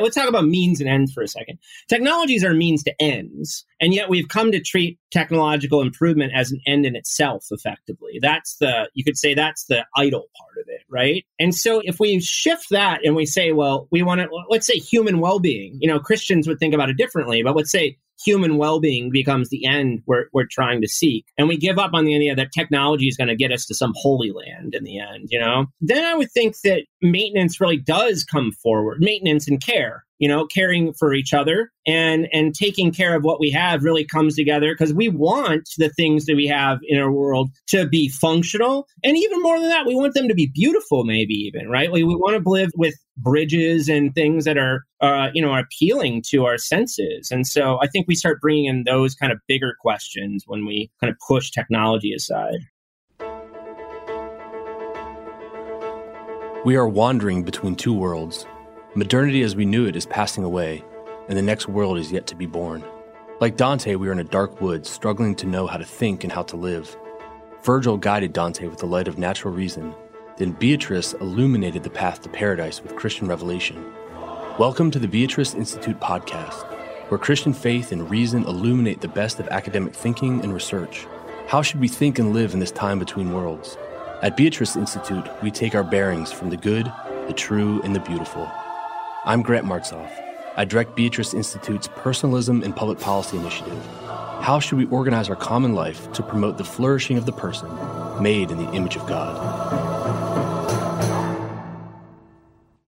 Let's talk about means and ends for a second. Technologies are means to ends, and yet we've come to treat technological improvement as an end in itself, effectively. You could say that's the idle part of it, right? And so if we shift that and we say, well, we want to, let's say human well-being, Christians would think about it differently, but let's say human well-being becomes the end we're trying to seek. And we give up on the idea that technology is going to get us to some holy land in the end, Then I would think that maintenance really does come forward. Maintenance and care, caring for each other and taking care of what we have really comes together because we want the things that we have in our world to be functional. And even more than that, we want them to be beautiful, maybe even, right? We want to live with bridges and things that are, appealing to our senses. And so I think we start bringing in those kind of bigger questions when we kind of push technology aside. We are wandering between two worlds. Modernity as we knew it is passing away, and the next world is yet to be born. Like Dante, we are in a dark wood, struggling to know how to think and how to live. Virgil guided Dante with the light of natural reason. Then Beatrice illuminated the path to paradise with Christian revelation. Welcome to the Beatrice Institute podcast, where Christian faith and reason illuminate the best of academic thinking and research. How should we think and live in this time between worlds? At Beatrice Institute, we take our bearings from the good, the true, and the beautiful. I'm Grant Martzoff. I direct Beatrice Institute's Personalism and Public Policy Initiative. How should we organize our common life to promote the flourishing of the person made in the image of God?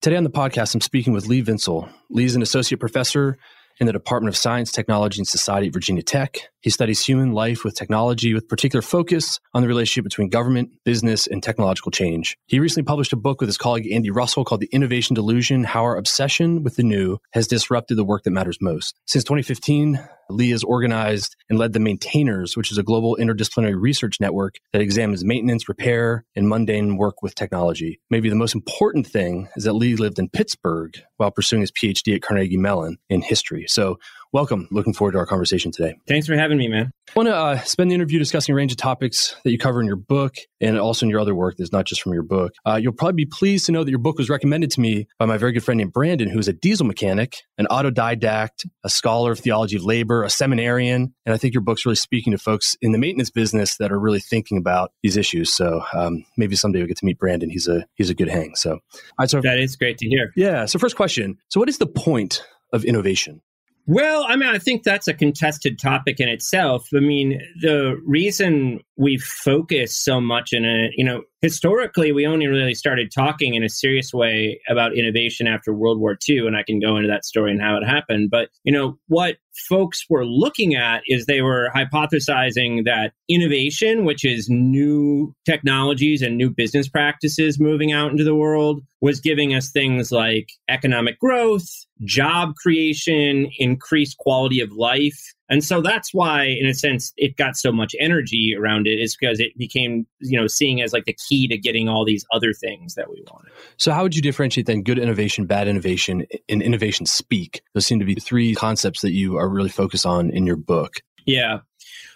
Today on the podcast, I'm speaking with Lee Vinsel. Lee's an associate professor in the Department of Science, Technology, and Society at Virginia Tech. He studies human life with technology with particular focus on the relationship between government, business, and technological change. He recently published a book with his colleague Andy Russell called The Innovation Delusion, How Our Obsession with the New Has Disrupted the Work That Matters Most. Since 2015, Lee has organized and led The Maintainers, which is a global interdisciplinary research network that examines maintenance, repair, and mundane work with technology. Maybe the most important thing is that Lee lived in Pittsburgh while pursuing his PhD at Carnegie Mellon in history. So welcome. Looking forward to our conversation today. Thanks for having me, man. I want to spend the interview discussing a range of topics that you cover in your book and also in your other work that's not just from your book. You'll probably be pleased to know that your book was recommended to me by my very good friend named Brandon, who is a diesel mechanic, an autodidact, a scholar of theology of labor, a seminarian. And I think your book's really speaking to folks in the maintenance business that are really thinking about these issues. So maybe someday we'll get to meet Brandon. He's a good hang. So, all right, so that is great to hear. Yeah. So first question. So what is the point of innovation? Well, I think that's a contested topic in itself. The reason we focus so much in it, historically, we only really started talking in a serious way about innovation after World War II, and I can go into that story and how it happened. But, what folks were looking at is they were hypothesizing that innovation, which is new technologies and new business practices moving out into the world, was giving us things like economic growth, job creation, increased quality of life. And so that's why, in a sense, it got so much energy around it, is because it became, seen as like the key to getting all these other things that we wanted. So how would you differentiate then good innovation, bad innovation, and innovation speak? Those seem to be three concepts that you are really focused on in your book. Yeah.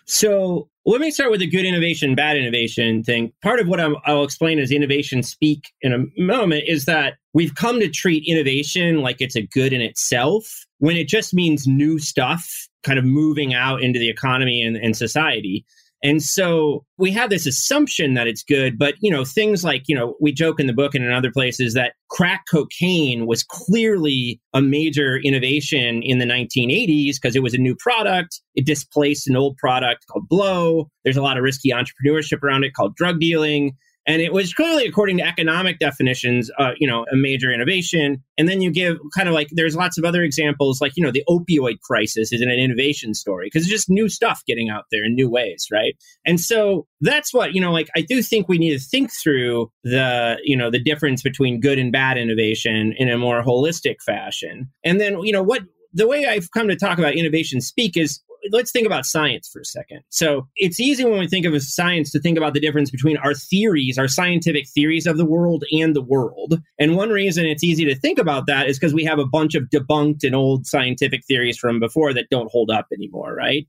So let me start with the good innovation, bad innovation thing. Part of what I'll explain as innovation speak in a moment is that we've come to treat innovation like it's a good in itself, when it just means new stuff kind of moving out into the economy and society. And so we have this assumption that it's good, but, things like, we joke in the book and in other places that crack cocaine was clearly a major innovation in the 1980s because it was a new product. It displaced an old product called blow. There's a lot of risky entrepreneurship around it called drug dealing. And it was clearly, according to economic definitions, a major innovation. And then you give kind of like, there's lots of other examples, like, the opioid crisis is an innovation story because it's just new stuff getting out there in new ways, right? And so that's what, I do think we need to think through the, the difference between good and bad innovation in a more holistic fashion. And then, the way I've come to talk about innovation speak is, let's think about science for a second. So it's easy when we think of science to think about the difference between our theories, our scientific theories of the world and the world. And one reason it's easy to think about that is because we have a bunch of debunked and old scientific theories from before that don't hold up anymore, right?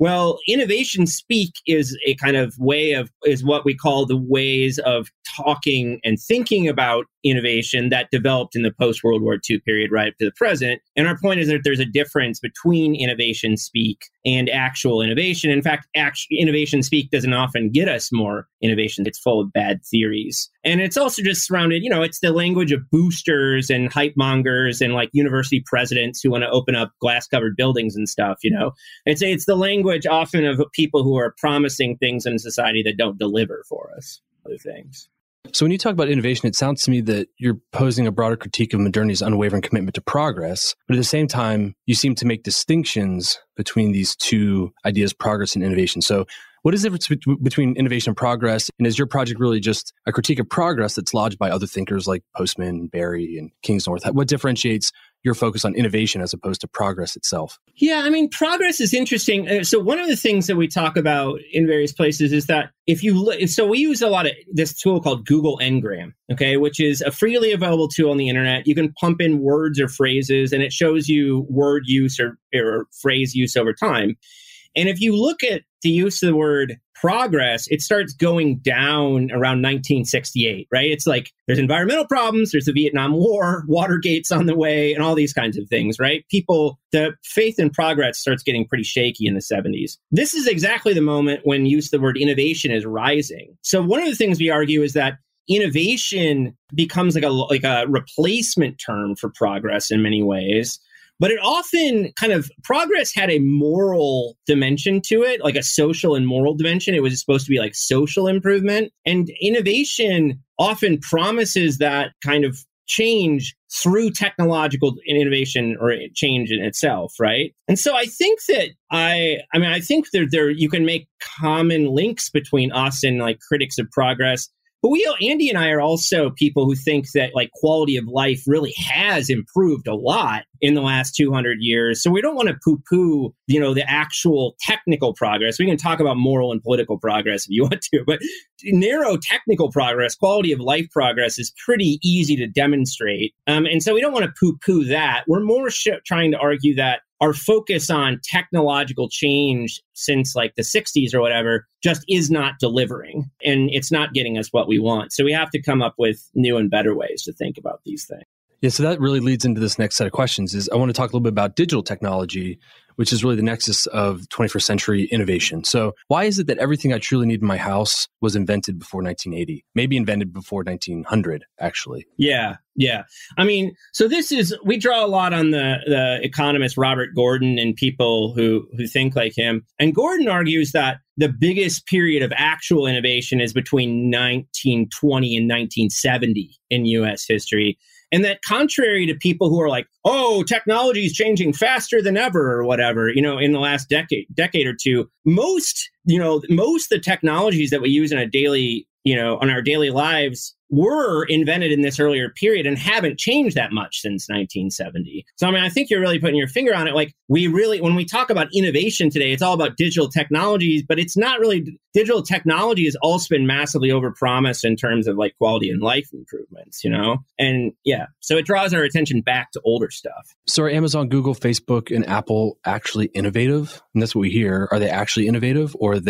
Well, innovation speak is a kind of way of, is what we call the ways of talking and thinking about innovation that developed in the post-World War II period right up to the present. And our point is that there's a difference between innovation speak and actual innovation. In fact, innovation speak doesn't often get us more innovation. It's full of bad theories. And it's also just surrounded, you know, it's the language of boosters and hype mongers and like university presidents who want to open up glass-covered buildings and stuff, you know. It's the language often of people who are promising things in society that don't deliver for us, other things. So when you talk about innovation, it sounds to me that you're posing a broader critique of modernity's unwavering commitment to progress. But at the same time, you seem to make distinctions between these two ideas, progress and innovation. So what is the difference between innovation and progress? And is your project really just a critique of progress that's lodged by other thinkers like Postman, Barry, and Kingsnorth? What differentiates your focus on innovation as opposed to progress itself? Yeah, I mean, progress is interesting. So one of the things that we talk about in various places is that if you look, so we use a lot of this tool called Google Ngram, okay, which is a freely available tool on the internet. You can pump in words or phrases and it shows you word use or phrase use over time. And if you look at the use of the word progress, it starts going down around 1968, right? It's like there's environmental problems, there's the Vietnam War, Watergate's on the way, and all these kinds of things, right? People, the faith in progress starts getting pretty shaky in the 70s. This is exactly the moment when use of the word innovation is rising. So one of the things we argue is that innovation becomes like a replacement term for progress in many ways. But it often kind of, progress had a moral dimension to it, like a social and moral dimension. It was supposed to be like social improvement. And innovation often promises that kind of change through technological innovation or change in itself, right? And so I think that I think you can make common links between us and like critics of progress. But Andy and I are also people who think that like quality of life really has improved a lot in the last 200 years. So we don't want to poo-poo, you know, the actual technical progress. We can talk about moral and political progress if you want to, but narrow technical progress, quality of life progress is pretty easy to demonstrate. And so we don't want to poo-poo that. We're more trying to argue that our focus on technological change since like the 60s or whatever just is not delivering and it's not getting us what we want. So we have to come up with new and better ways to think about these things. Yeah, so that really leads into this next set of questions is I want to talk a little bit about digital technology, which is really the nexus of 21st century innovation. So why is it that everything I truly need in my house was invented before 1980? Maybe invented before 1900, actually. Yeah. I mean, so we draw a lot on the economist Robert Gordon and people who think like him. And Gordon argues that the biggest period of actual innovation is between 1920 and 1970 in U.S. history. And that contrary to people who are like, oh, technology is changing faster than ever or whatever, you know, in the last decade or two, most of the technologies that we use in on our daily lives were invented in this earlier period and haven't changed that much since 1970. So, I mean, I think you're really putting your finger on it. Like when we talk about innovation today, it's all about digital technologies, but it's not really, digital technology has also been massively overpromised in terms of like quality and life improvements, you know? And yeah, so it draws our attention back to older stuff. So are Amazon, Google, Facebook, and Apple actually innovative? And that's what we hear. Are they actually innovative or is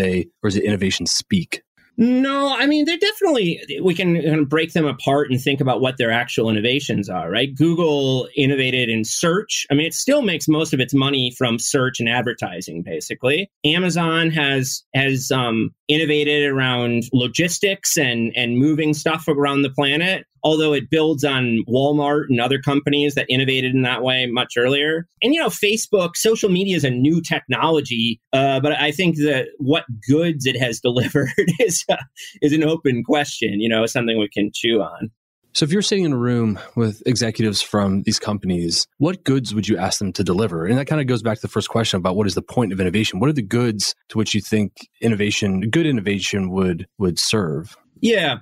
it innovation speak? No, I mean, they're definitely, we can kind of break them apart and think about what their actual innovations are, right? Google innovated in search. I mean, it still makes most of its money from search and advertising, basically. Amazon has innovated around logistics and moving stuff around the planet, although it builds on Walmart and other companies that innovated in that way much earlier. And, you know, Facebook, social media is a new technology, but I think that what goods it has delivered is an open question, you know, something we can chew on. So if you're sitting in a room with executives from these companies, what goods would you ask them to deliver? And that kind of goes back to the first question about what is the point of innovation? What are the goods to which you think good innovation would serve? Yeah.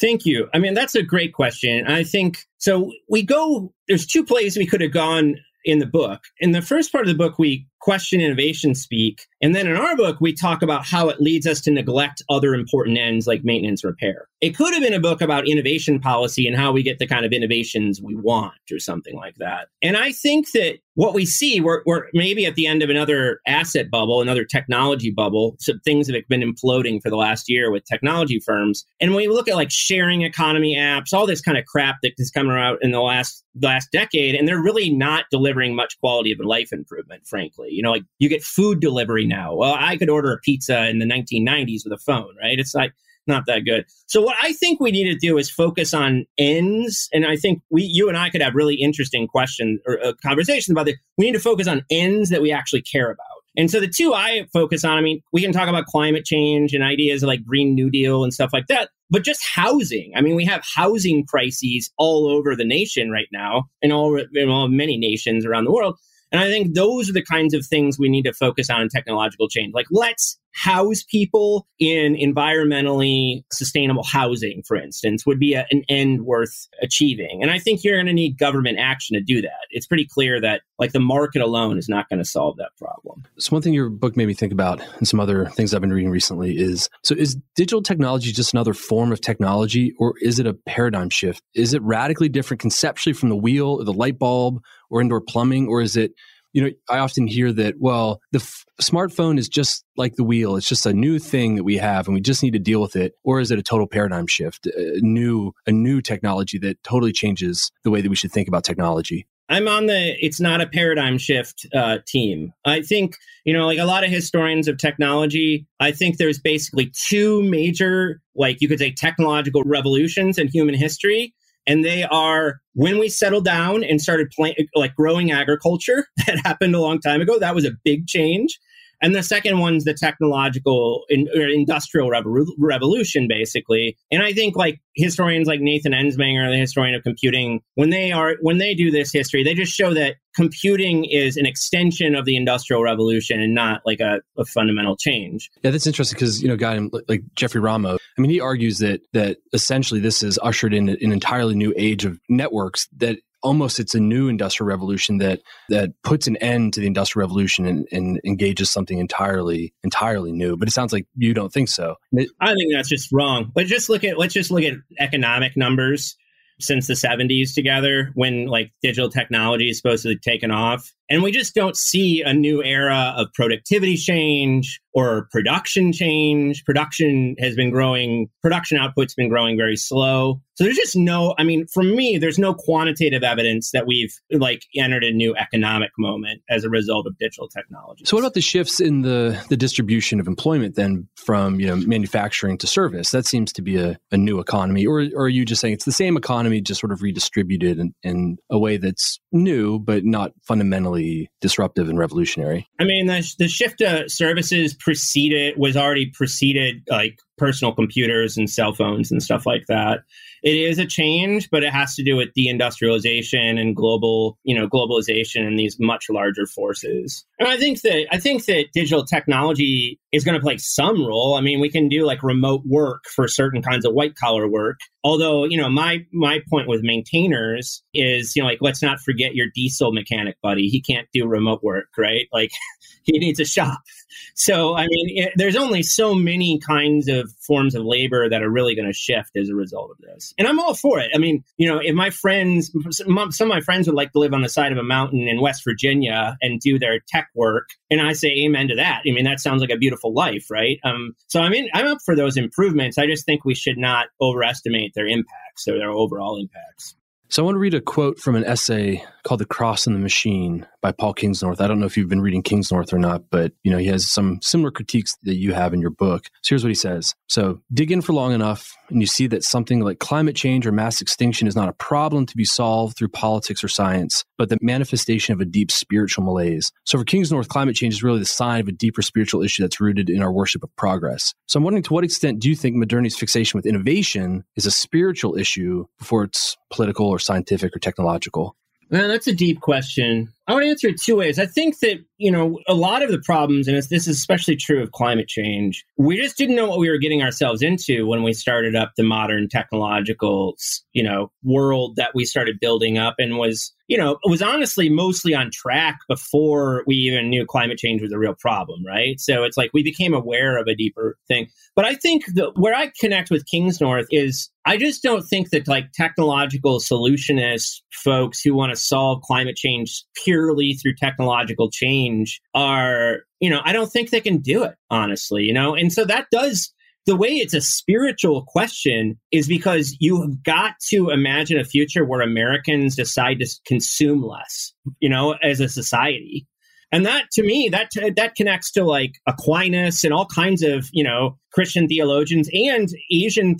Thank you. I mean, that's a great question. I think, so there's two places we could have gone in the book. In the first part of the book, we question innovation speak. And then in our book, we talk about how it leads us to neglect other important ends like maintenance and repair. It could have been a book about innovation policy and how we get the kind of innovations we want or something like that. And I think that what we see, we're maybe at the end of another asset bubble, another technology bubble. So things have been imploding for the last year with technology firms. And when you look at like sharing economy apps, all this kind of crap that has come out in the last decade, and they're really not delivering much quality of life improvement, frankly. You know, like you get food delivery now. Well, I could order a pizza in the 1990s with a phone, right? It's like not that good. So what I think we need to do is focus on ends. And I think you and I could have really interesting questions or conversations about this. We need to focus on ends that we actually care about. And so the two I focus on, I mean, we can talk about climate change and ideas like Green New Deal and stuff like that, but just housing. I mean, we have housing crises all over the nation right now and all many nations around the world. And I think those are the kinds of things we need to focus on in technological change. Like, let's house people in environmentally sustainable housing, for instance, would be an end worth achieving. And I think you're going to need government action to do that. It's pretty clear that like the market alone is not going to solve that problem. So one thing your book made me think about and some other things I've been reading recently is, so is digital technology just another form of technology, or is it a paradigm shift? Is it radically different conceptually from the wheel or the light bulb or indoor plumbing? Or is it, you know, I often hear that, well, the smartphone is just like the wheel. It's just a new thing that we have and we just need to deal with it. Or is it a total paradigm shift, a new technology that totally changes the way that we should think about technology? I'm on the it's not a paradigm shift team. I think, you know, like a lot of historians of technology, I think there's basically two major, like you could say, technological revolutions in human history. And they are when we settled down and started growing agriculture. That happened a long time ago. That was a big change. And the second one's the technological industrial revolution, basically. And I think like historians like Nathan Ensmenger, the historian of computing, when they do this history, they just show that computing is an extension of the Industrial Revolution and not like a fundamental change. Yeah, that's interesting because, you know, a guy like Jeffrey Ramo, I mean, he argues that essentially this has ushered in an entirely new age of networks that almost it's a new industrial revolution that puts an end to the industrial revolution and engages something entirely new. But it sounds like you don't think so. I think that's just wrong. But let's just look at economic numbers since the 70s together, when like digital technology is supposed to be taken off. And we just don't see a new era of productivity change or production change. Production output's been growing very slow. So there's just for me, there's no quantitative evidence that we've like entered a new economic moment as a result of digital technology. So what about the shifts in the distribution of employment then from, you know, manufacturing to service? That seems to be a new economy. Or are you just saying it's the same economy, just sort of redistributed in a way that's new, but not fundamentally disruptive and revolutionary? I mean, the shift to services was already preceded like personal computers and cell phones and stuff like that. It is a change, but it has to do with deindustrialization and globalization and these much larger forces. And I think that digital technology is going to play some role. I mean, we can do like remote work for certain kinds of white collar work. Although, you know, my point with maintainers is, you know, like, let's not forget your diesel mechanic buddy. He can't do remote work, right? Like he needs a shop. So, I mean, there's only so many kinds of forms of labor that are really going to shift as a result of this. And I'm all for it. I mean, you know, if some of my friends would like to live on the side of a mountain in West Virginia and do their tech work, and I say amen to that. I mean, that sounds like a beautiful life, right? So I'm up for those improvements. I just think we should not overestimate their impacts or their overall impacts. So I want to read a quote from an essay called The Cross and the Machine by Paul Kingsnorth. I don't know if you've been reading Kingsnorth or not, but you know he has some similar critiques that you have in your book. So here's what he says. So dig in for long enough and you see that something like climate change or mass extinction is not a problem to be solved through politics or science, but the manifestation of a deep spiritual malaise. So for Kingsnorth, climate change is really the sign of a deeper spiritual issue that's rooted in our worship of progress. So I'm wondering, to what extent do you think modernity's fixation with innovation is a spiritual issue before it's political or scientific or technological? Well, that's a deep question. I would answer it two ways. I think that, you know, a lot of the problems, and this is especially true of climate change, we just didn't know what we were getting ourselves into when we started up the modern technological, you know, world that we started building up, and was, you know, it was honestly mostly on track before we even knew climate change was a real problem, right? So it's like we became aware of a deeper thing. But I think that where I connect with Kingsnorth is I just don't think that like technological solutionist folks who want to solve climate change purely through technological change are, you know, I don't think they can do it, honestly, you know? And so that does... The way it's a spiritual question is because you've got to imagine a future where Americans decide to consume less, you know, as a society. And that, to me, that connects to like Aquinas and all kinds of, you know, Christian theologians and Asian,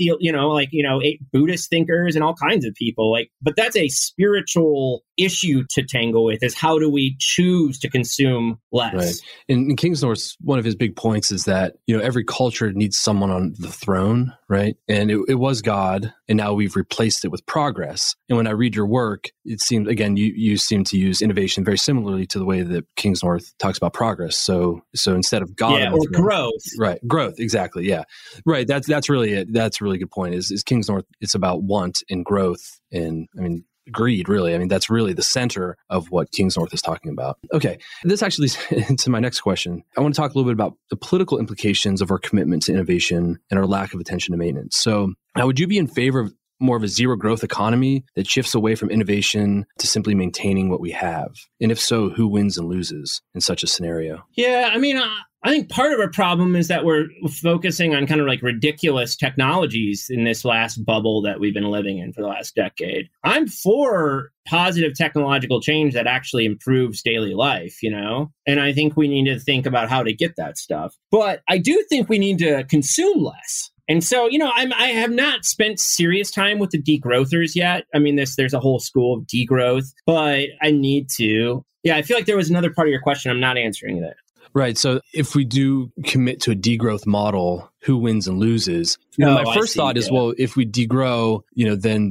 Buddhist thinkers and all kinds of people. Like, but that's a spiritual issue to tangle with, is how do we choose to consume less? Right. And Kingsnorth's, one of his big points is that, you know, every culture needs someone on the throne, right? And it was God, and now we've replaced it with progress. And when I read your work, it seems, again, you seem to use innovation very similarly to the way that Kingsnorth talks about progress. So instead of God... Yeah, or throne, growth. Right, growth, exactly, yeah. Right, that's really it. That's a really good point, is Kingsnorth, it's about want and growth and, I mean... Greed, really. I mean, that's really the center of what Kingsnorth is talking about. Okay, this actually leads into my next question. I want to talk a little bit about the political implications of our commitment to innovation and our lack of attention to maintenance. So, now, would you be in favor of more of a zero growth economy that shifts away from innovation to simply maintaining what we have? And if so, who wins and loses in such a scenario? Yeah, I mean, I think part of our problem is that we're focusing on kind of like ridiculous technologies in this last bubble that we've been living in for the last decade. I'm for positive technological change that actually improves daily life, you know? And I think we need to think about how to get that stuff. But I do think we need to consume less. And so, you know, I have not spent serious time with the degrowthers yet. I mean, there's a whole school of degrowth, but I need to. Yeah, I feel like there was another part of your question. I'm not answering that. Right. So if we do commit to a degrowth model, who wins and loses? You know, my first thought is, well, if we degrow, you know, then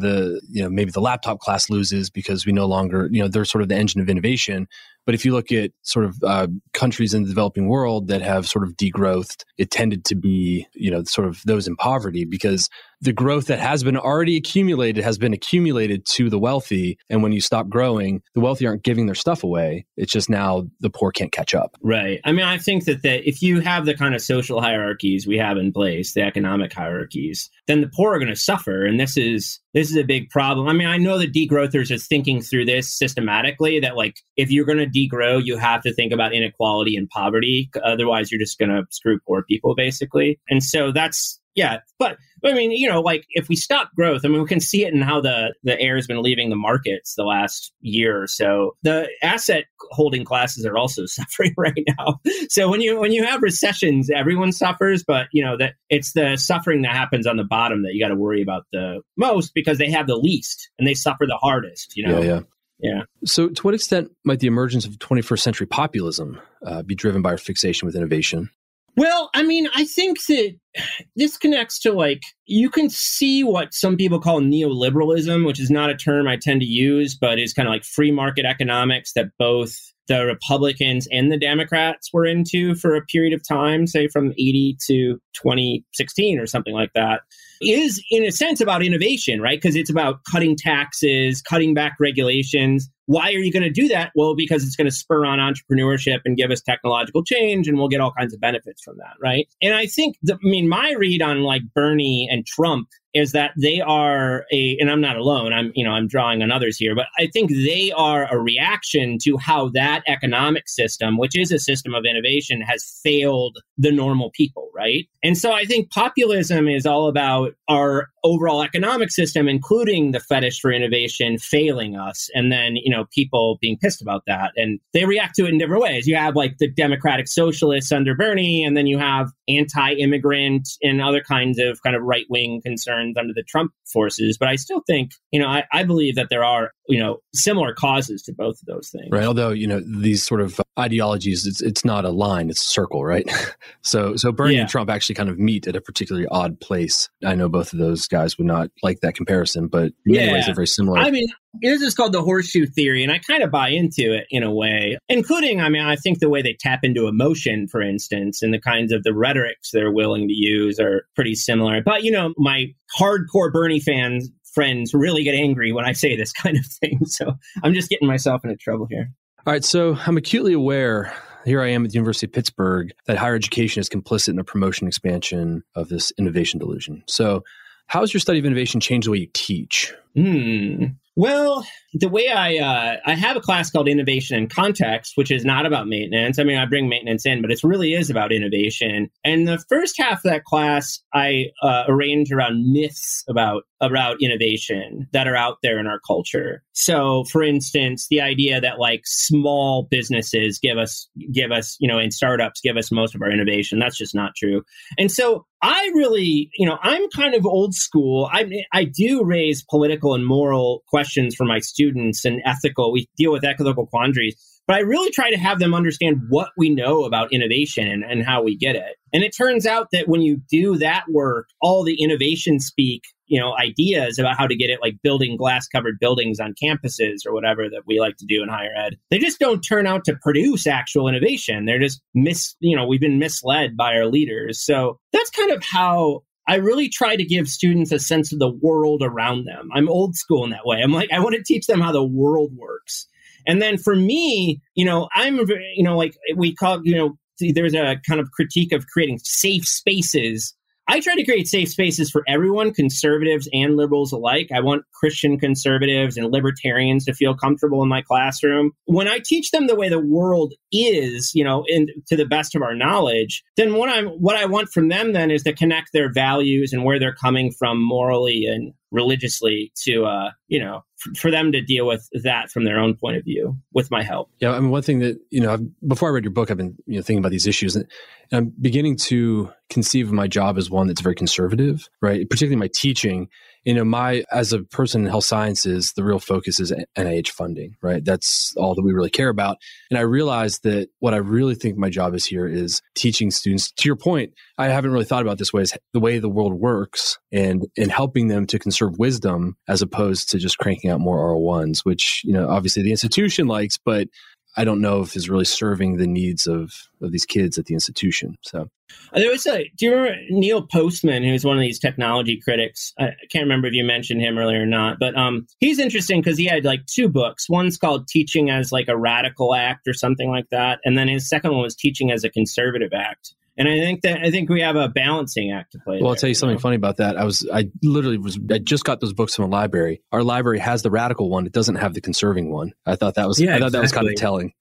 maybe the laptop class loses because we no longer, you know, they're sort of the engine of innovation. But if you look at sort of countries in the developing world that have sort of degrowthed, it tended to be, you know, sort of those in poverty, because the growth that has been already accumulated has been accumulated to the wealthy. And when you stop growing, the wealthy aren't giving their stuff away. It's just now the poor can't catch up. Right. I mean, I think that if you have the kind of social hierarchies we have in place, the economic hierarchies, then the poor are going to suffer. And this is a big problem. I mean, I know that degrowthers are thinking through this systematically, that like, if you're going to degrow, you have to think about inequality and poverty. Otherwise, you're just going to screw poor people, basically. And so that's... Yeah, but I mean, you know, like if we stop growth, I mean, we can see it in how the air has been leaving the markets the last year or so. The asset holding classes are also suffering right now. So when you have recessions, everyone suffers, but you know that it's the suffering that happens on the bottom that you got to worry about the most, because they have the least and they suffer the hardest, you know? Yeah. So to what extent might the emergence of 21st century populism be driven by our fixation with innovation? Well, I mean, I think that this connects to like, you can see what some people call neoliberalism, which is not a term I tend to use, but is kind of like free market economics that both the Republicans and the Democrats were into for a period of time, say from 80 to 2016 or something like that, is in a sense about innovation, right? Because it's about cutting taxes, cutting back regulations. Why are you going to do that? Well, because it's going to spur on entrepreneurship and give us technological change, and we'll get all kinds of benefits from that, right? And I think, my read on like Bernie and Trump is that they are and I'm not alone, I'm drawing on others here, but I think they are a reaction to how that economic system, which is a system of innovation, has failed the normal people, right? And so I think populism is all about our overall economic system, including the fetish for innovation, failing us. And then, you know, people being pissed about that. And they react to it in different ways. You have like the democratic socialists under Bernie, and then you have anti-immigrant and other kinds of kind of right-wing concerns under the Trump forces. But I still think, you know, I believe that there are you know, similar causes to both of those things. Right. Although, you know, these sort of ideologies, it's not a line, it's a circle, right? So Bernie and Trump actually kind of meet at a particularly odd place. I know both of those guys would not like that comparison, but in many ways they're very similar. I mean, this is called the horseshoe theory, and I kind of buy into it in a way, including, I mean, I think the way they tap into emotion, for instance, and the kinds of the rhetorics they're willing to use are pretty similar. But, you know, my hardcore Bernie friends really get angry when I say this kind of thing. So I'm just getting myself into trouble here. All right. So I'm acutely aware, here I am at the University of Pittsburgh, that higher education is complicit in the promotion expansion of this innovation delusion. So how has your study of innovation changed the way you teach? Well, the way I have a class called Innovation in Context, which is not about maintenance. I mean, I bring maintenance in, but it really is about innovation. And the first half of that class, I arrange around myths about innovation that are out there in our culture. So, for instance, the idea that like small businesses give us, you know, and startups give us most of our innovation. That's just not true. And so I really, you know, I'm kind of old school. I do raise political and moral questions for my students and ethical. We deal with ethical quandaries, but I really try to have them understand what we know about innovation and how we get it. And it turns out that when you do that work, all the innovation speak, you know, ideas about how to get it, like building glass covered buildings on campuses or whatever that we like to do in higher ed, they just don't turn out to produce actual innovation. They're just we've been misled by our leaders. So that's kind of how I really try to give students a sense of the world around them. I'm old school in that way. I'm like, I want to teach them how the world works. And then for me, you know, I'm, you know, like we call, you know, there's a kind of critique of creating safe spaces. I try to create safe spaces for everyone, conservatives and liberals alike. I want Christian conservatives and libertarians to feel comfortable in my classroom. When I teach them the way the world is, you know, and to the best of our knowledge, then what I want from them then is to connect their values and where they're coming from morally and religiously to, you know, for them to deal with that from their own point of view with my help. Yeah. I mean, one thing that, you know, before I read your book, I've been, you know, thinking about these issues, and I'm beginning to conceive of my job as one that's very conservative, right? Particularly my teaching, you know, as a person in health sciences, the real focus is NIH funding, right? That's all that we really care about. And I realized that what I really think my job is here is teaching students, to your point, I haven't really thought about this way, is the way the world works and helping them to conserve wisdom as opposed to just cranking out more R01s, which, you know, obviously the institution likes, but I don't know if is really serving the needs of these kids at the institution. So there was do you remember Neil Postman, who's one of these technology critics? I can't remember if you mentioned him earlier or not, but he's interesting because he had like two books. One's called Teaching as like a Radical Act or something like that. And then his second one was Teaching as a Conservative Act. And I think we have a balancing act to play. Well, I'll tell you something funny about that. I just got those books from a library. Our library has the radical one. It doesn't have the conserving one. I thought that was kind of telling.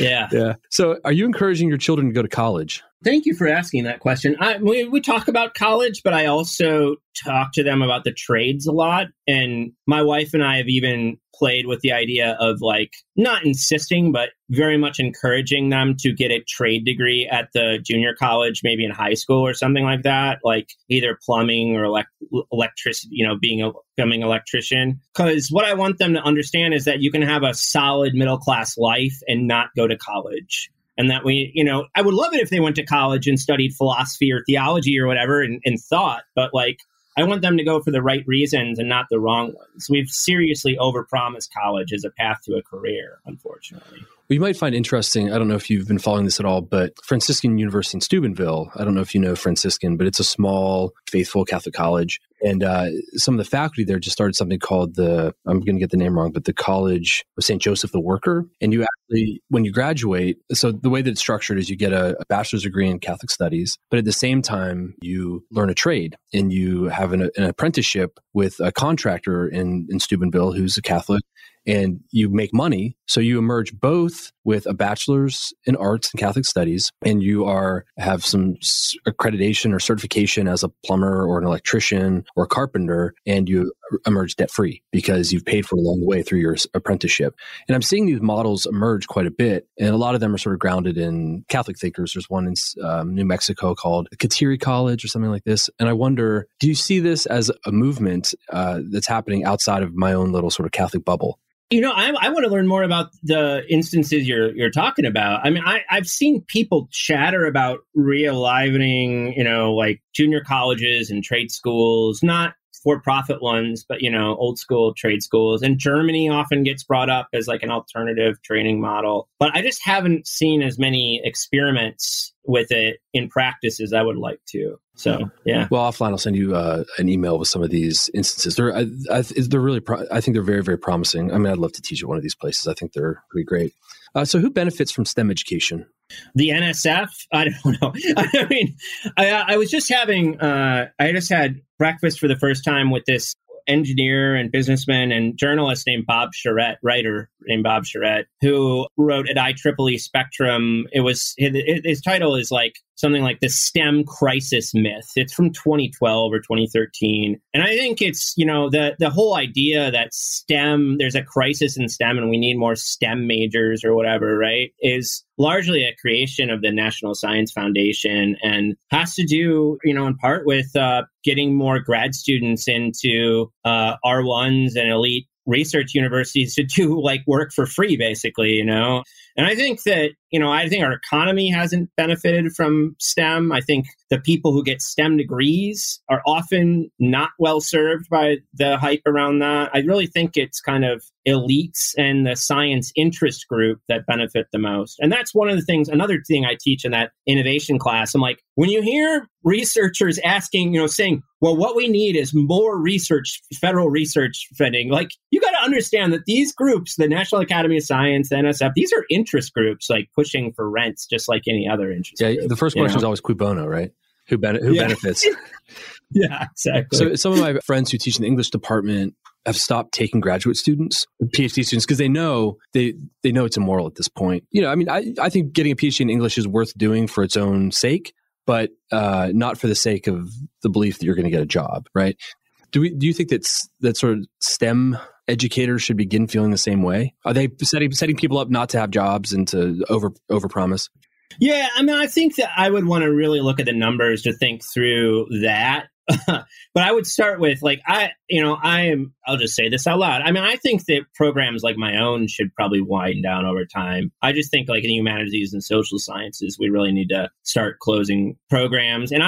Yeah. So are you encouraging your children to go to college? Thank you for asking that question. We talk about college, but I also talk to them about the trades a lot. And my wife and I have even played with the idea of like not insisting, but very much encouraging them to get a trade degree at the junior college, maybe in high school or something like that, like either plumbing or electricity, you know, becoming an electrician. Because what I want them to understand is that you can have a solid middle class life and not go to college. And that we, you know, I would love it if they went to college and studied philosophy or theology or whatever and thought, but like, I want them to go for the right reasons and not the wrong ones. We've seriously overpromised college as a path to a career, unfortunately. Well, you might find interesting, I don't know if you've been following this at all, but Franciscan University in Steubenville, I don't know if you know Franciscan, but it's a small, faithful Catholic college. And some of the faculty there just started something called I'm going to get the name wrong, but the College of St. Joseph the Worker. And you actually, when you graduate, so the way that it's structured is you get a bachelor's degree in Catholic studies, but at the same time, you learn a trade and you have an apprenticeship with a contractor in Steubenville who's a Catholic. And you make money So you emerge both with a bachelor's in arts and Catholic studies, and you have some accreditation or certification as a plumber or an electrician or a carpenter, and you emerge debt-free because you've paid for along the way through your apprenticeship. And I'm seeing these models emerge quite a bit, and a lot of them are sort of grounded in Catholic thinkers. There's one in New Mexico called Kateri College or something like this. And I wonder, do you see this as a movement that's happening outside of my own little sort of Catholic bubble? You know, I want to learn more about the instances you're talking about. I mean, I've seen people chatter about re-enlivening, you know, like junior colleges and trade schools, not for-profit ones, but, you know, old school trade schools. And Germany often gets brought up as like an alternative training model. But I just haven't seen as many experiments with it in practice as I would like to. So, yeah. Well, offline, I'll send you an email with some of these instances. They're really, I think they're very, very promising. I mean, I'd love to teach at one of these places. I think they're pretty great. So who benefits from STEM education? The NSF? I don't know. I mean, I was just having, I just had breakfast for the first time with this engineer and businessman and journalist named Bob Charette, who wrote at IEEE Spectrum. It was his title is like something like the STEM crisis myth. It's from 2012 or 2013, and I think it's, you know, the whole idea that STEM, there's a crisis in STEM and we need more STEM majors or whatever, right? Is largely a creation of the National Science Foundation and has to do, you know, in part with getting more grad students into R1s and elite research universities to do like work for free, basically, you know. And I think that, you know, I think our economy hasn't benefited from STEM. I think the people who get STEM degrees are often not well served by the hype around that. I really think it's kind of elites and the science interest group that benefit the most. And that's one of the things, another thing I teach in that innovation class. I'm like, when you hear researchers asking, you know, saying, well, what we need is more research, federal research funding. Like, you got to understand that these groups, the National Academy of Science, the NSF, these are interest groups, like pushing for rents, just like any other interest group. The first question is always cui bono, right? Who benefits? Yeah, exactly. So some of my friends who teach in the English department have stopped taking graduate students, PhD students, because they know it's immoral at this point. You know, I mean, I think getting a PhD in English is worth doing for its own sake, but not for the sake of the belief that you're going to get a job, right? Do you think that sort of STEM educators should begin feeling the same way? Are they setting people up not to have jobs and to overpromise? Yeah, I mean, I think that I would want to really look at the numbers to think through that. But I would start with, like, I'll just say this out loud. I mean, I think that programs like my own should probably wind down over time. I just think, like, in humanities and social sciences, we really need to start closing programs. And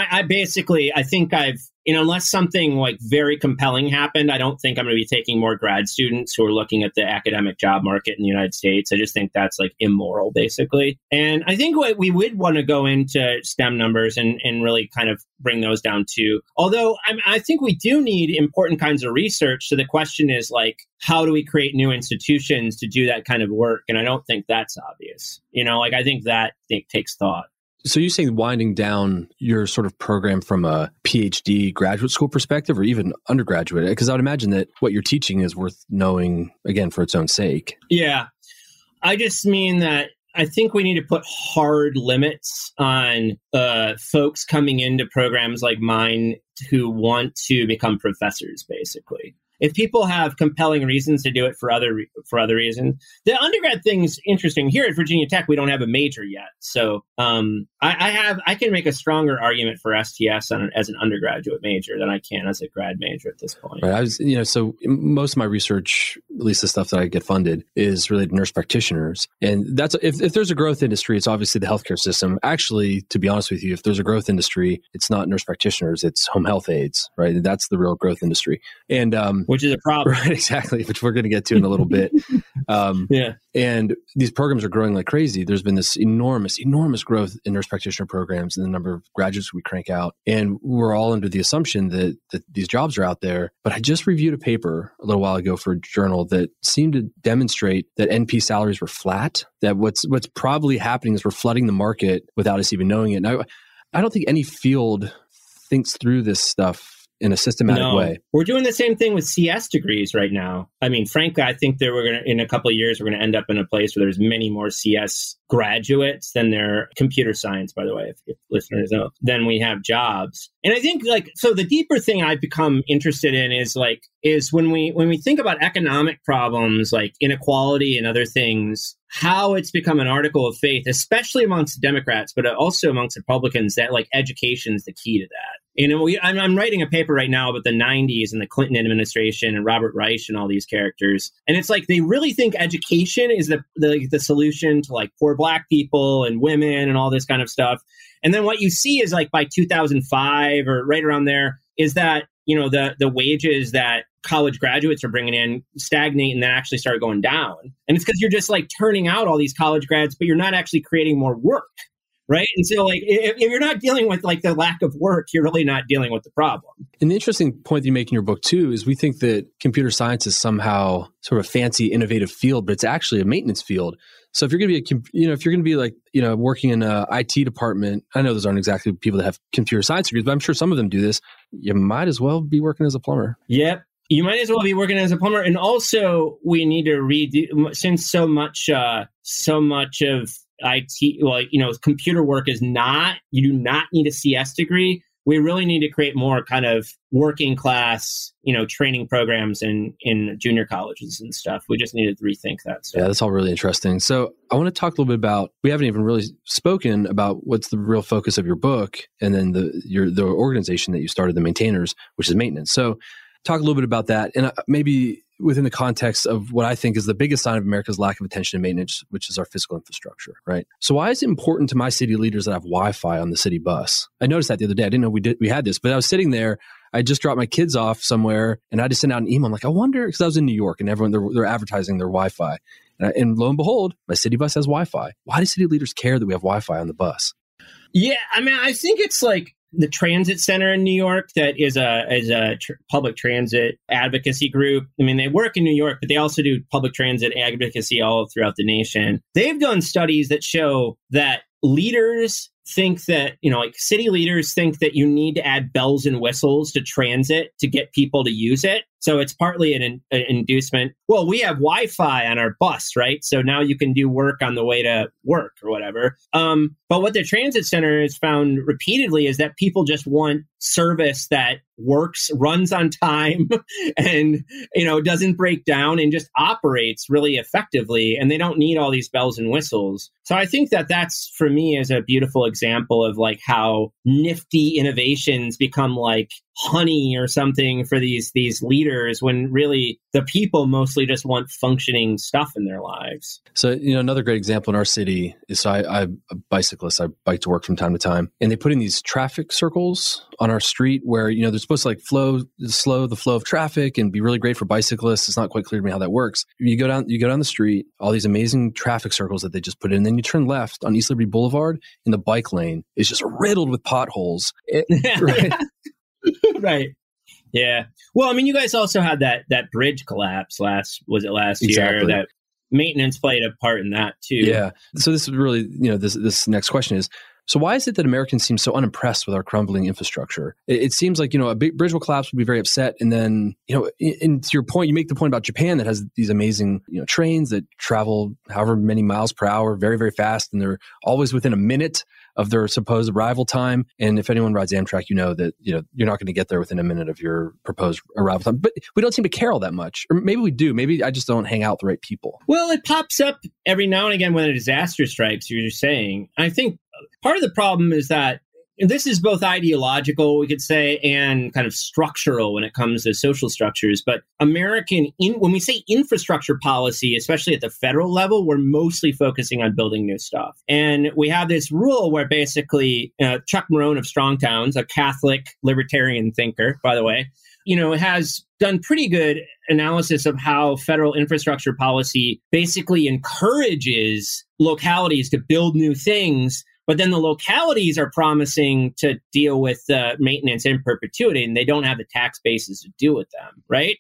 unless something like very compelling happened, I don't think I'm going to be taking more grad students who are looking at the academic job market in the United States. I just think that's like immoral, basically. And I think what we would want to go into STEM numbers and really kind of bring those down too. Although I think we do need important kinds of research. So the question is, like, how do we create new institutions to do that kind of work? And I don't think that's obvious. You know, like, I think that it takes thought. So you say winding down your sort of program from a PhD graduate school perspective or even undergraduate, because I would imagine that what you're teaching is worth knowing, again, for its own sake. Yeah. I just mean that I think we need to put hard limits on folks coming into programs like mine who want to become professors, basically. If people have compelling reasons to do it for other reasons, the undergrad thing's interesting. Here at Virginia Tech, we don't have a major yet, so I can make a stronger argument for STS as an undergraduate major than I can as a grad major at this point. Right. So most of my research, at least the stuff that I get funded, is related to nurse practitioners, and that's if there's a growth industry, it's obviously the healthcare system. Actually, to be honest with you, if there's a growth industry, it's not nurse practitioners, it's home health aides, right? That's the real growth industry, and which is a problem. Right, exactly, which we're going to get to in a little bit. Yeah. And these programs are growing like crazy. There's been this enormous, enormous growth in nurse practitioner programs and the number of graduates we crank out. And we're all under the assumption that these jobs are out there. But I just reviewed a paper a little while ago for a journal that seemed to demonstrate that NP salaries were flat, that what's probably happening is we're flooding the market without us even knowing it. And I don't think any field thinks through this stuff in a systematic way. We're doing the same thing with CS degrees right now. I mean, frankly, I think that in a couple of years, we're going to end up in a place where there's many more CS graduates than there are computer science, by the way, if listeners know, than we have jobs. And I think so the deeper thing I've become interested in is when we think about economic problems like inequality and other things, how it's become an article of faith, especially amongst Democrats, but also amongst Republicans, that education is the key to that. You know, I'm writing a paper right now about the 90s and the Clinton administration and Robert Reich and all these characters. And it's like they really think education is the solution to poor Black people and women and all this kind of stuff. And then what you see is by 2005 or right around there is that, you know, the wages that college graduates are bringing in stagnate and then actually start going down. And it's because you're just turning out all these college grads, but you're not actually creating more work. Right. And so if you're not dealing with the lack of work, you're really not dealing with the problem. And the interesting point that you make in your book, too, is we think that computer science is somehow sort of a fancy, innovative field, but it's actually a maintenance field. So if you're going to be, working in an IT department, I know those aren't exactly people that have computer science degrees, but I'm sure some of them do this. You might as well be working as a plumber. Yep. You might as well be working as a plumber. And also we need to redo, since so much of IT, computer work is not, you do not need a CS degree. We really need to create more kind of working class, training programs in junior colleges and stuff. We just needed to rethink that. So. Yeah, that's all really interesting. So I want to talk a little bit about, we haven't even really spoken about what's the real focus of your book and then the organization that you started, The Maintainers, which is maintenance. So talk a little bit about that and maybe within the context of what I think is the biggest sign of America's lack of attention and maintenance, which is our physical infrastructure, right? So why is it important to my city leaders that I have Wi-Fi on the city bus? I noticed that the other day. I didn't know we had this, but I was sitting there. I just dropped my kids off somewhere and I just sent out an email. I'm like, I wonder, because I was in New York and everyone, they're advertising their Wi-Fi. And lo and behold, my city bus has Wi-Fi. Why do city leaders care that we have Wi-Fi on the bus? Yeah, I mean, I think it's the Transit Center in New York, that is a public transit advocacy group. I mean, they work in New York, but they also do public transit advocacy all throughout the nation. They've done studies that show that leaders think that, city leaders think that you need to add bells and whistles to transit to get people to use it. So it's partly an inducement. Well, we have Wi-Fi on our bus, right? So now you can do work on the way to work or whatever. But what the Transit Center has found repeatedly is that people just want service that works, runs on time, and doesn't break down and just operates really effectively. And they don't need all these bells and whistles. So I think that's for me is a beautiful example of how nifty innovations become honey or something for these leaders, when really the people mostly just want functioning stuff in their lives. So, another great example in our city is, so I'm a bicyclist. I bike to work from time to time. And they put in these traffic circles on our street where, they're supposed to slow the flow of traffic and be really great for bicyclists. It's not quite clear to me how that works. You go down the street, all these amazing traffic circles that they just put in. And then you turn left on East Liberty Boulevard and the bike lane is just riddled with potholes. Right? Right. Yeah. Well, I mean, you guys also had that bridge collapse last year? That maintenance played a part in that too. Yeah. So this is really, this next question is, so why is it that Americans seem so unimpressed with our crumbling infrastructure? It seems like, a big bridge will collapse, we'll be very upset. And then, and to your point, you make the point about Japan that has these amazing, trains that travel however many miles per hour, very, very fast. And they're always within a minute of their supposed arrival time. And if anyone rides Amtrak, that, you're not going to get there within a minute of your proposed arrival time. But we don't seem to care all that much. Or maybe we do. Maybe I just don't hang out with the right people. Well, it pops up every now and again when a disaster strikes, you're just saying. I think part of the problem is that this is both ideological, we could say, and kind of structural when it comes to social structures. But when we say infrastructure policy, especially at the federal level, we're mostly focusing on building new stuff. And we have this rule where basically Chuck Marone of Strong Towns, a Catholic libertarian thinker, by the way, has done pretty good analysis of how federal infrastructure policy basically encourages localities to build new things. But then the localities are promising to deal with maintenance in perpetuity, and they don't have the tax bases to deal with them, right?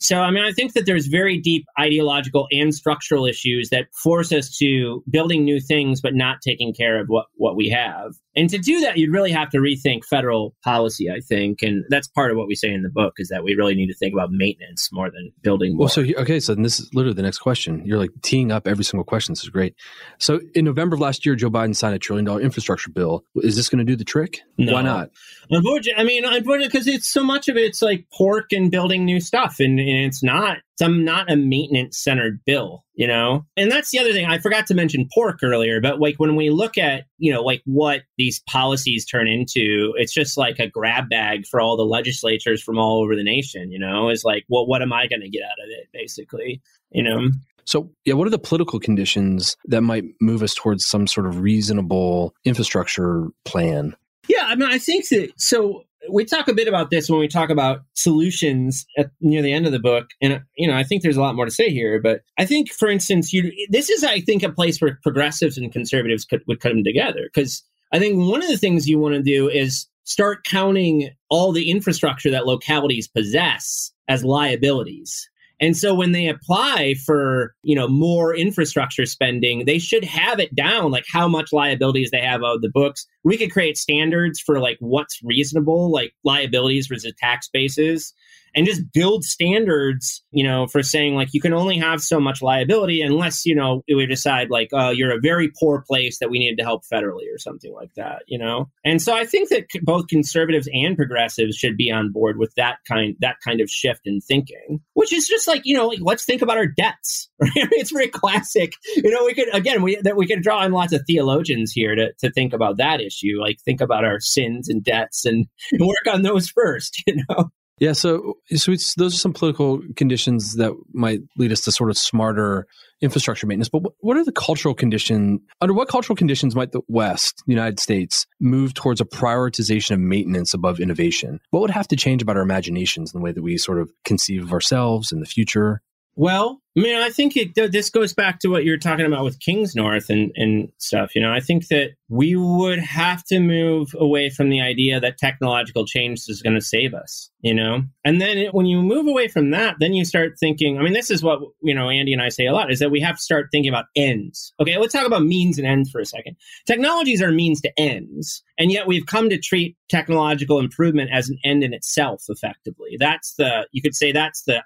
So, I mean, I think that there's very deep ideological and structural issues that force us to building new things, but not taking care of what we have. And to do that, you'd really have to rethink federal policy, I think. And that's part of what we say in the book, is that we really need to think about maintenance more than building more. Well, so, okay, so this is literally the next question. You're like teeing up every single question. This is great. So in November of last year, Joe Biden signed a $1 trillion infrastructure bill. Is this going to do the trick? No. Why not? Unfortunately, I mean, because it's so much of it's like pork and building new stuff. And it's not a maintenance-centered bill, you know? And that's the other thing. I forgot to mention pork earlier, but like when we look at, you know, like what these policies turn into, it's just like a grab bag for all the legislatures from all over the nation, you know? It's like, well, what am I going to get out of it, basically, you know? So, yeah, what are the political conditions that might move us towards some sort of reasonable infrastructure plan? Yeah, I mean, I think that... So we talk a bit about this when we talk about solutions near the end of the book. And, you know, I think there's a lot more to say here. But I think, for instance, this is, I think, a place where progressives and conservatives would come together. Because I think one of the things you want to do is start counting all the infrastructure that localities possess as liabilities. And so when they apply for, you know, more infrastructure spending, they should have it down, like how much liabilities they have of the books. We could create standards for like what's reasonable, like liabilities versus tax bases, and just build standards, you know, for saying like you can only have so much liability unless, you know, we decide like, oh, you're a very poor place that we needed to help federally or something like that, you know? And so I think that both conservatives and progressives should be on board with that kind of shift in thinking, which is just like, you know, like, let's think about our debts. Right? It's very classic. You know, we could draw on lots of theologians here to think about that issue, like think about our sins and debts and work on those first, you know? Yeah, so it's, those are some political conditions that might lead us to sort of smarter infrastructure maintenance. But what are the cultural conditions? Under what cultural conditions might the West, the United States, move towards a prioritization of maintenance above innovation? What would have to change about our imaginations and the way that we sort of conceive of ourselves in the future? Well, I mean, I think this goes back to what you were talking about with Kingsnorth and stuff. You know, I think that we would have to move away from the idea that technological change is going to save us, you know? And then when you move away from that, then you start thinking, I mean, this is what, you know, Andy and I say a lot, is that we have to start thinking about ends. Okay, let's talk about means and ends for a second. Technologies are means to ends, and yet we've come to treat technological improvement as an end in itself, effectively. That's the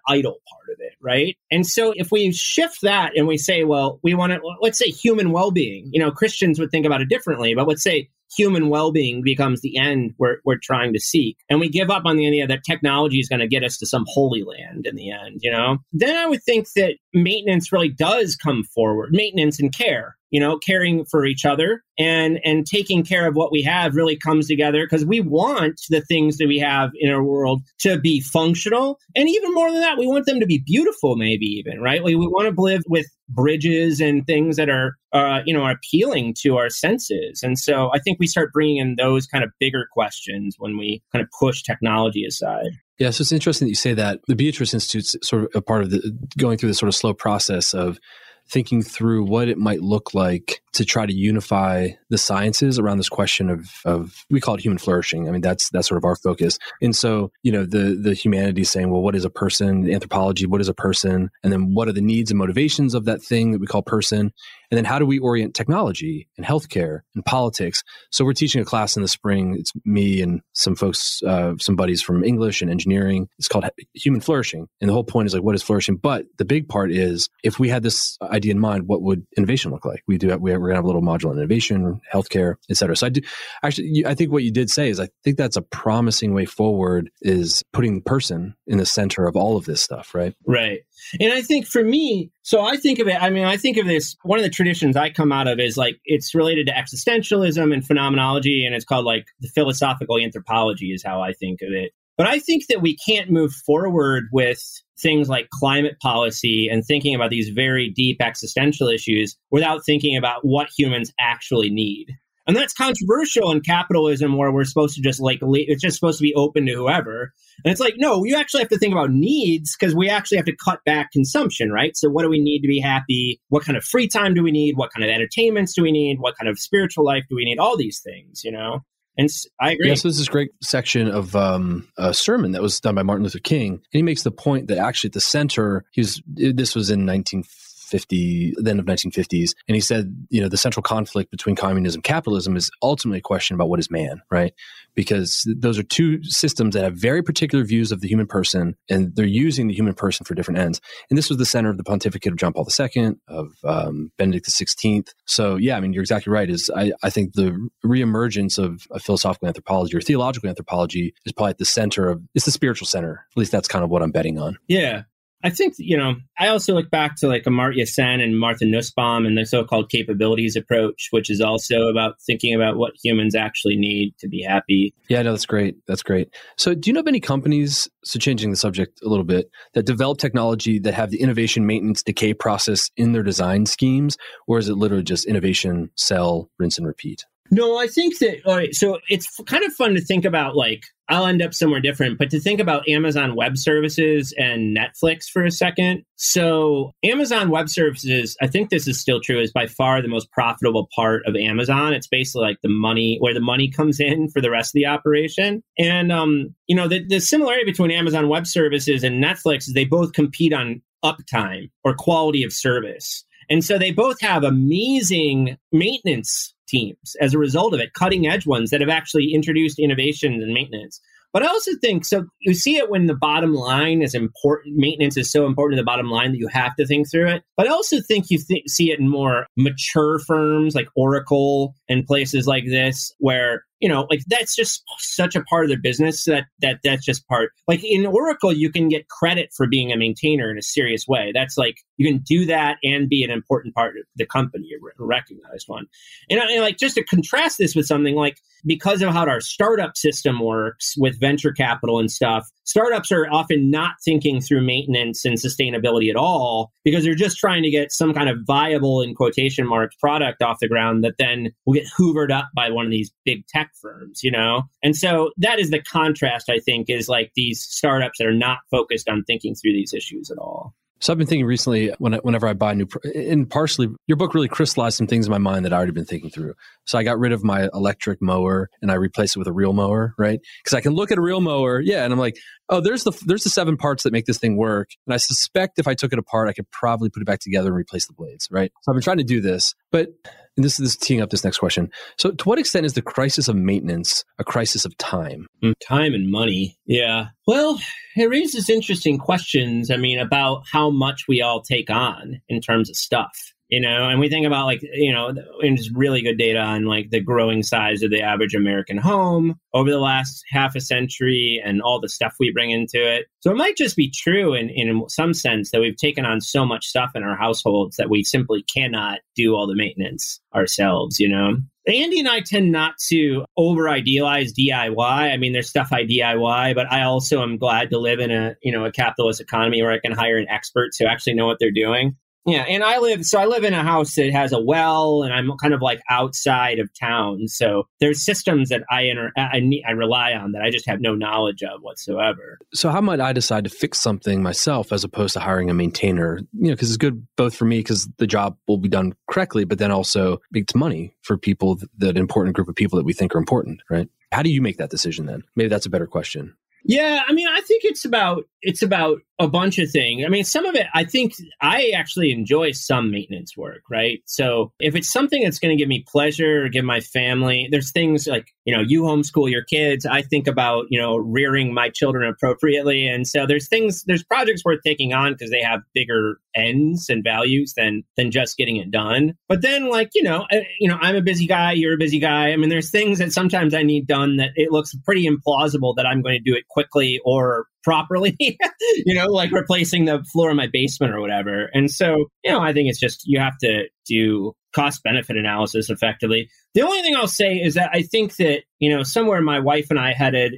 idle part of it, right? And so if we shift that and we say, well, we want to, let's say human well-being, you know, Christians would think about it differently, but let's say human well-being becomes the end we're trying to seek. And we give up on the idea that technology is going to get us to some holy land in the end, you know, then I would think that maintenance really does come forward, maintenance and care, you know, caring for each other and taking care of what we have really comes together, because we want the things that we have in our world to be functional. And even more than that, we want them to be beautiful, maybe even, right? We want to live with bridges and things that are, you know, appealing to our senses. And so I think we start bringing in those kind of bigger questions when we kind of push technology aside. Yeah, so it's interesting that you say that. The Beatrice Institute's sort of a part of going through this sort of slow process of thinking through what it might look like to try to unify the sciences around this question of we call it human flourishing. I mean, that's sort of our focus. And so, you know, the humanities saying, well, what is a person? Anthropology, what is a person? And then what are the needs and motivations of that thing that we call person? And then how do we orient technology and healthcare and politics? So we're teaching a class in the spring. It's me and some folks, some buddies from English and engineering. It's called human flourishing. And the whole point is like, what is flourishing? But the big part is, if we had this idea in mind, what would innovation look like? We're going to have a little module on innovation, healthcare, et cetera. So I think what you did say is, I think that's a promising way forward, is putting person in the center of all of this stuff, right? Right. And I think for me, I think of this, one of the traditions I come out of is like, it's related to existentialism and phenomenology, and it's called like the philosophical anthropology is how I think of it. But I think that we can't move forward with things like climate policy and thinking about these very deep existential issues without thinking about what humans actually need. And that's controversial in capitalism, where we're supposed to just like, it's just supposed to be open to whoever. And it's like, no, you actually have to think about needs, because we actually have to cut back consumption, right? So what do we need to be happy? What kind of free time do we need? What kind of entertainments do we need? What kind of spiritual life do we need? All these things, you know? And I agree. Yes, this is a great section of a sermon that was done by Martin Luther King. And he makes the point that actually at the center, this was in 1950, the end of 1950s. And he said, you know, the central conflict between communism and capitalism is ultimately a question about what is man, right? Because those are two systems that have very particular views of the human person, and they're using the human person for different ends. And this was the center of the pontificate of John Paul II, of Benedict XVI. So yeah, I mean, you're exactly right. I think the reemergence of philosophical anthropology or theological anthropology is probably at the center of, it's the spiritual center. At least that's kind of what I'm betting on. Yeah. I think, you know, I also look back to like Amartya Sen and Martha Nussbaum and the so-called capabilities approach, which is also about thinking about what humans actually need to be happy. Yeah, no, that's great. That's great. So do you know of any companies, so changing the subject a little bit, that develop technology that have the innovation, maintenance, decay process in their design schemes? Or is it literally just innovation, sell, rinse and repeat? No, I think that, all right, so it's kind of fun to think about, like, I'll end up somewhere different, but to think about Amazon Web Services and Netflix for a second. So Amazon Web Services, I think this is still true, is by far the most profitable part of Amazon. It's basically like the money, where the money comes in for the rest of the operation. And, you know, the similarity between Amazon Web Services and Netflix is they both compete on uptime or quality of service. And so they both have amazing maintenance teams as a result of it, cutting edge ones that have actually introduced innovations and maintenance. But I also think, so you see it when the bottom line is important, maintenance is so important to the bottom line that you have to think through it. But I also think you see it in more mature firms like Oracle and places like this, where, you know, like that's just such a part of their business that's just part, like in Oracle, you can get credit for being a maintainer in a serious way. That's like, you can do that and be an important part of the company, a recognized one. And like, just to contrast this with something like, because of how our startup system works with venture capital and stuff, startups are often not thinking through maintenance and sustainability at all, because they're just trying to get some kind of viable, in quotation marks, product off the ground that then will get hoovered up by one of these big tech firms, you know? And so that is the contrast, I think, is like these startups that are not focused on thinking through these issues at all. So I've been thinking recently, whenever I buy new, and partially your book really crystallized some things in my mind that I already been thinking through. So I got rid of my electric mower and I replaced it with a real mower, right? Because I can look at a real mower, yeah, and I'm like, oh, there's the seven parts that make this thing work. And I suspect if I took it apart, I could probably put it back together and replace the blades, right? So I've been trying to do this, but and this is teeing up this next question. So to what extent is the crisis of maintenance a crisis of time? Time and money, yeah. Well, it raises interesting questions, I mean, about how much we all take on in terms of stuff, you know? And we think about like, you know, and just really good data on like the growing size of the average American home over the last half a century and all the stuff we bring into it. So it might just be true in some sense that we've taken on so much stuff in our households that we simply cannot do all the maintenance ourselves, you know? Andy and I tend not to over-idealize DIY. I mean, there's stuff I DIY, but I also am glad to live in a capitalist economy where I can hire an expert who actually know what they're doing. Yeah, and I live in a house that has a well, and I'm kind of like outside of town. So there's systems that I rely on that I just have no knowledge of whatsoever. So how might I decide to fix something myself as opposed to hiring a maintainer? You know, because it's good both for me because the job will be done correctly, but then also it's money for people, that important group of people that we think are important, right? How do you make that decision then? Maybe that's a better question. Yeah, I mean, I think it's about a bunch of things. I mean, some of it, I think I actually enjoy some maintenance work, right? So if it's something that's going to give me pleasure or give my family, there's things like, you know, you homeschool your kids. I think about, you know, rearing my children appropriately. And so there's projects worth taking on because they have bigger ends and values than just getting it done. But then like, you know, I'm a busy guy, you're a busy guy. I mean, there's things that sometimes I need done that it looks pretty implausible that I'm going to do it quickly or properly, you know, like replacing the floor in my basement or whatever. And so, you know, I think it's just, you have to do cost-benefit analysis effectively. The only thing I'll say is that I think that, you know, somewhere my wife and I headed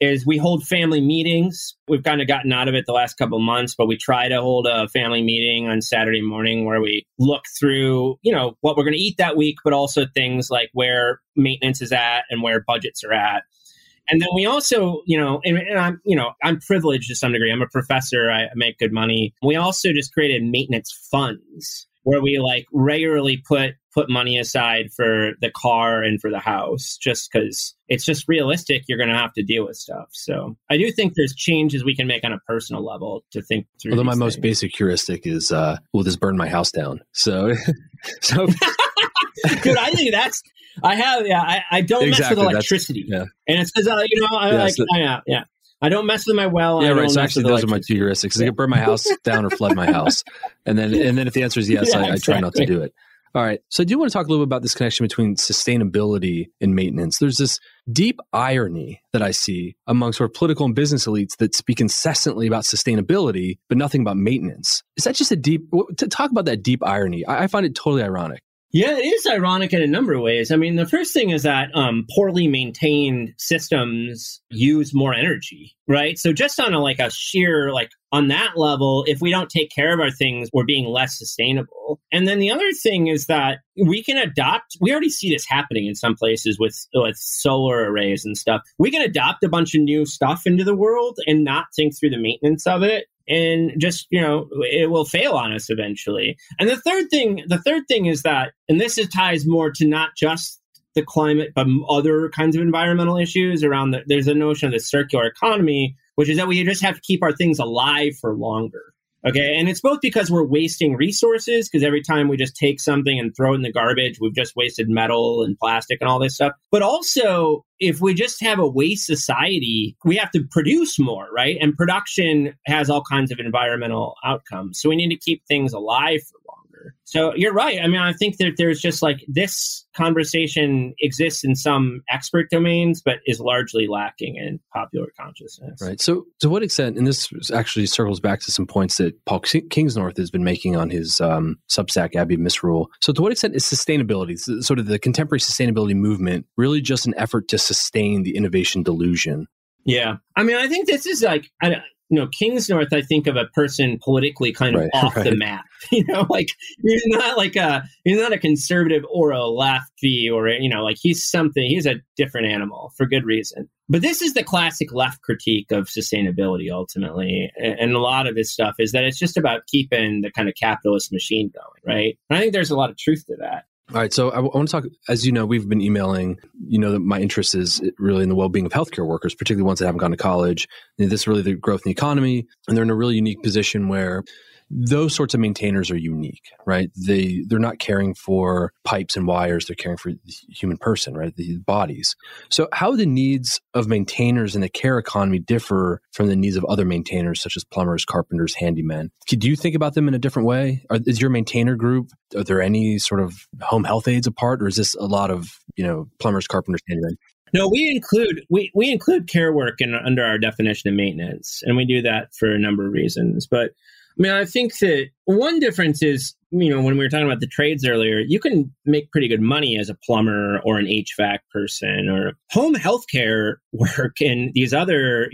is we hold family meetings. We've kind of gotten out of it the last couple of months, but we try to hold a family meeting on Saturday morning where we look through, you know, what we're going to eat that week, but also things like where maintenance is at and where budgets are at. And then we also, you know, and I'm privileged to some degree. I'm a professor. I make good money. We also just created maintenance funds where we like regularly put put money aside for the car and for the house, just because it's just realistic. You're going to have to deal with stuff. So I do think there's changes we can make on a personal level to think through. Although my most basic heuristic is, will this burn my house down? So dude, I think that's, I have, yeah, I don't exactly mess with electricity. Yeah. And it's because, you know, I I don't mess with my well. Yeah, right. So actually, those are my two heuristics. Yeah. I can burn my house down or flood my house. And then if the answer is yes, I try not to do it. All right. So I do want to talk a little bit about this connection between sustainability and maintenance. There's this deep irony that I see among sort of political and business elites that speak incessantly about sustainability, but nothing about maintenance. Is that just talk about that deep irony? I find it totally ironic. Yeah, it is ironic in a number of ways. I mean, the first thing is that poorly maintained systems use more energy, right? So just on on that level, if we don't take care of our things, we're being less sustainable. And then the other thing is that we already see this happening in some places with solar arrays and stuff. We can adopt a bunch of new stuff into the world and not think through the maintenance of it. And just, you know, it will fail on us eventually. And the third thing is that, and this ties more to not just the climate, but other kinds of environmental issues around there's a notion of the circular economy, which is that we just have to keep our things alive for longer. Okay. And it's both because we're wasting resources, because every time we just take something and throw it in the garbage, we've just wasted metal and plastic and all this stuff. But also, if we just have a waste society, we have to produce more, right? And production has all kinds of environmental outcomes. So we need to keep things alive for longer. So you're right. I mean, I think that there's just like this conversation exists in some expert domains, but is largely lacking in popular consciousness. Right. So to what extent, and this actually circles back to some points that Paul Kingsnorth has been making on his Substack, Abby Misrule. So to what extent is sustainability, sort of the contemporary sustainability movement, really just an effort to sustain the innovation delusion? Yeah. I mean, I think this is like... Kingsnorth, I think of a person politically kind of off the map. You know, like he's not a conservative or a lefty or he's something. He's a different animal for good reason. But this is the classic left critique of sustainability ultimately, and a lot of this stuff is that it's just about keeping the kind of capitalist machine going, right? And I think there's a lot of truth to that. All right. So I want to talk, as you know, we've been emailing, that my interest is really in the well-being of healthcare workers, particularly ones that haven't gone to college. This is really the growth in the economy. And they're in a really unique position where those sorts of maintainers are unique, right? They're not caring for pipes and wires. They're caring for the human person, right? The bodies. So how do the needs of maintainers in the care economy differ from the needs of other maintainers, such as plumbers, carpenters, handymen? Do you think about them in a different way? Is your maintainer group, are there any sort of home health aides apart, or is this a lot of, plumbers, carpenters, handymen? No, we include care work under our definition of maintenance, and we do that for a number of reasons, but I think that one difference is, when we were talking about the trades earlier, you can make pretty good money as a plumber or an HVAC person, or home healthcare work and these other,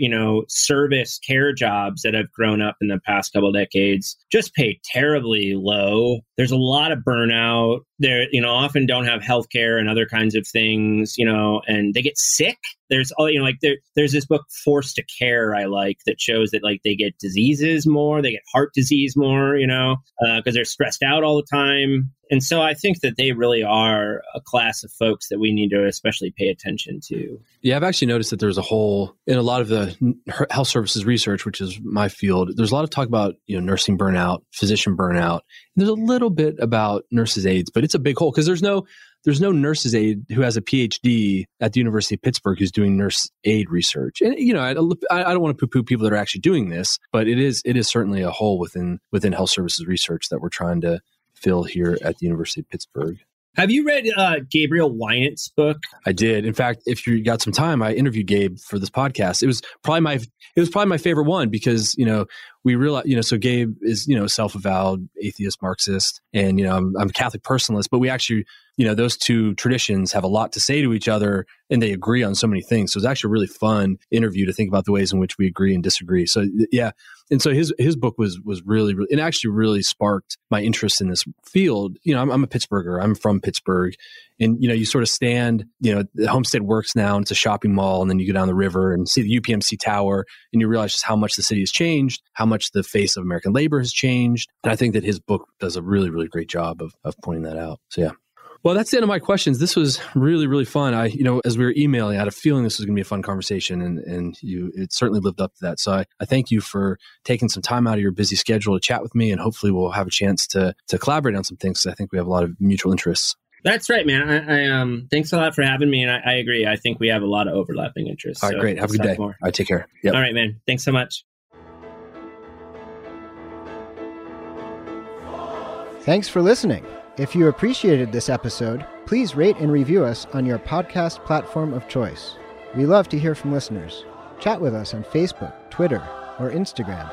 service care jobs that have grown up in the past couple of decades just pay terribly low. There's a lot of burnout. They often don't have healthcare and other kinds of things, and they get sick. There's all, there's this book, Forced to Care, that shows that they get diseases more, they get heart disease more, because they're stressed out all the time. And so I think that they really are a class of folks that we need to especially pay attention to. Yeah, I've actually noticed that there's a whole, in a lot of the health services research, which is my field, there's a lot of talk about, nursing burnout, physician burnout. And there's a little bit about nurses' aides, but it's a big hole because there's no nurse's aide who has a PhD at the University of Pittsburgh who's doing nurse aid research. And, I don't want to poo-poo people that are actually doing this, but it is certainly a hole within health services research that we're trying to fill here at the University of Pittsburgh. Have you read Gabriel Wyant's book? I did. In fact, if you got some time, I interviewed Gabe for this podcast. It was probably my favorite one because, we realized, so Gabe is, self-avowed atheist, Marxist, and, I'm a Catholic personalist, but we actually, those two traditions have a lot to say to each other and they agree on so many things. So it's actually a really fun interview to think about the ways in which we agree and disagree. So yeah. And so his book was really, really, it actually really sparked my interest in this field. I'm a Pittsburgher. I'm from Pittsburgh. And, you sort of stand, the Homestead Works now, and it's a shopping mall. And then you go down the river and see the UPMC Tower and you realize just how much the city has changed, how much the face of American labor has changed. And I think that his book does a really, really great job of pointing that out. So yeah. Well, that's the end of my questions. This was really, really fun. As we were emailing, I had a feeling this was going to be a fun conversation, and it certainly lived up to that. So I thank you for taking some time out of your busy schedule to chat with me, and hopefully we'll have a chance to collaborate on some things, because I think we have a lot of mutual interests. That's right, man. I thanks a lot for having me, and I agree. I think we have a lot of overlapping interests. All right, so great. Have a good day. All right, take care. Yep. All right, man. Thanks so much. Thanks for listening. If you appreciated this episode, please rate and review us on your podcast platform of choice. We love to hear from listeners. Chat with us on Facebook, Twitter, or Instagram.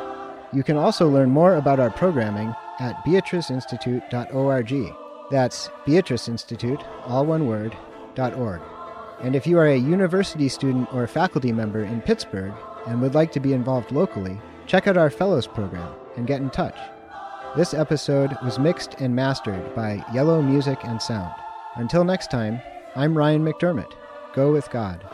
You can also learn more about our programming at beatriceinstitute.org. That's Beatrice Institute, all one word, .org. And if you are a university student or faculty member in Pittsburgh and would like to be involved locally, check out our Fellows program and get in touch. This episode was mixed and mastered by Yellow Music and Sound. Until next time, I'm Ryan McDermott. Go with God.